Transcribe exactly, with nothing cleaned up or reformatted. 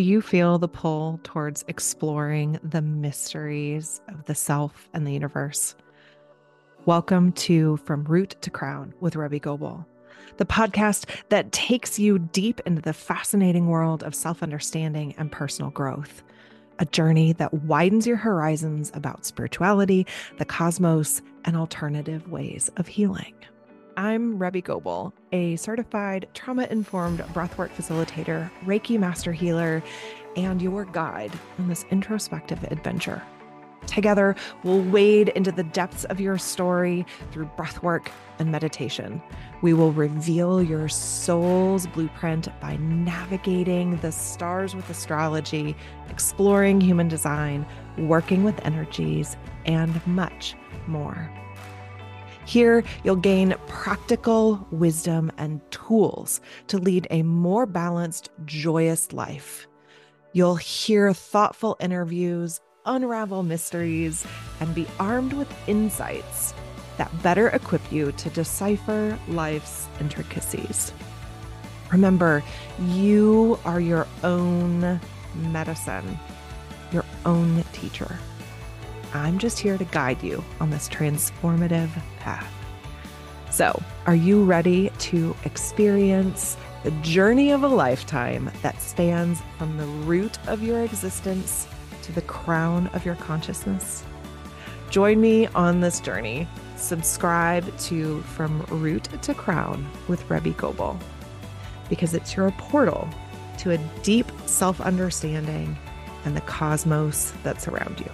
Do you feel the pull towards exploring the mysteries of the self and the universe? Welcome to From Root to Crown with Rebe Goebel, the podcast that takes you deep into the fascinating world of self-understanding and personal growth, a journey that widens your horizons about spirituality, the cosmos, and alternative ways of healing. I'm Rebe Goebel, a certified trauma-informed breathwork facilitator, Reiki Master Healer, and your guide in this introspective adventure. Together, we'll wade into the depths of your story through breathwork and meditation. We will reveal your soul's blueprint by navigating the stars with astrology, exploring human design, working with energies, and much more. Here, you'll gain practical wisdom and tools to lead a more balanced, joyous life. You'll hear thoughtful interviews, unravel mysteries, and be armed with insights that better equip you to decipher life's intricacies. Remember, you are your own medicine, your own teacher. I'm just here to guide you on this transformative path. So, are you ready to experience the journey of a lifetime that spans from the root of your existence to the crown of your consciousness? Join me on this journey. Subscribe to From Root to Crown with Rebe Goebel, because it's your portal to a deep self-understanding and the cosmos that surrounds you.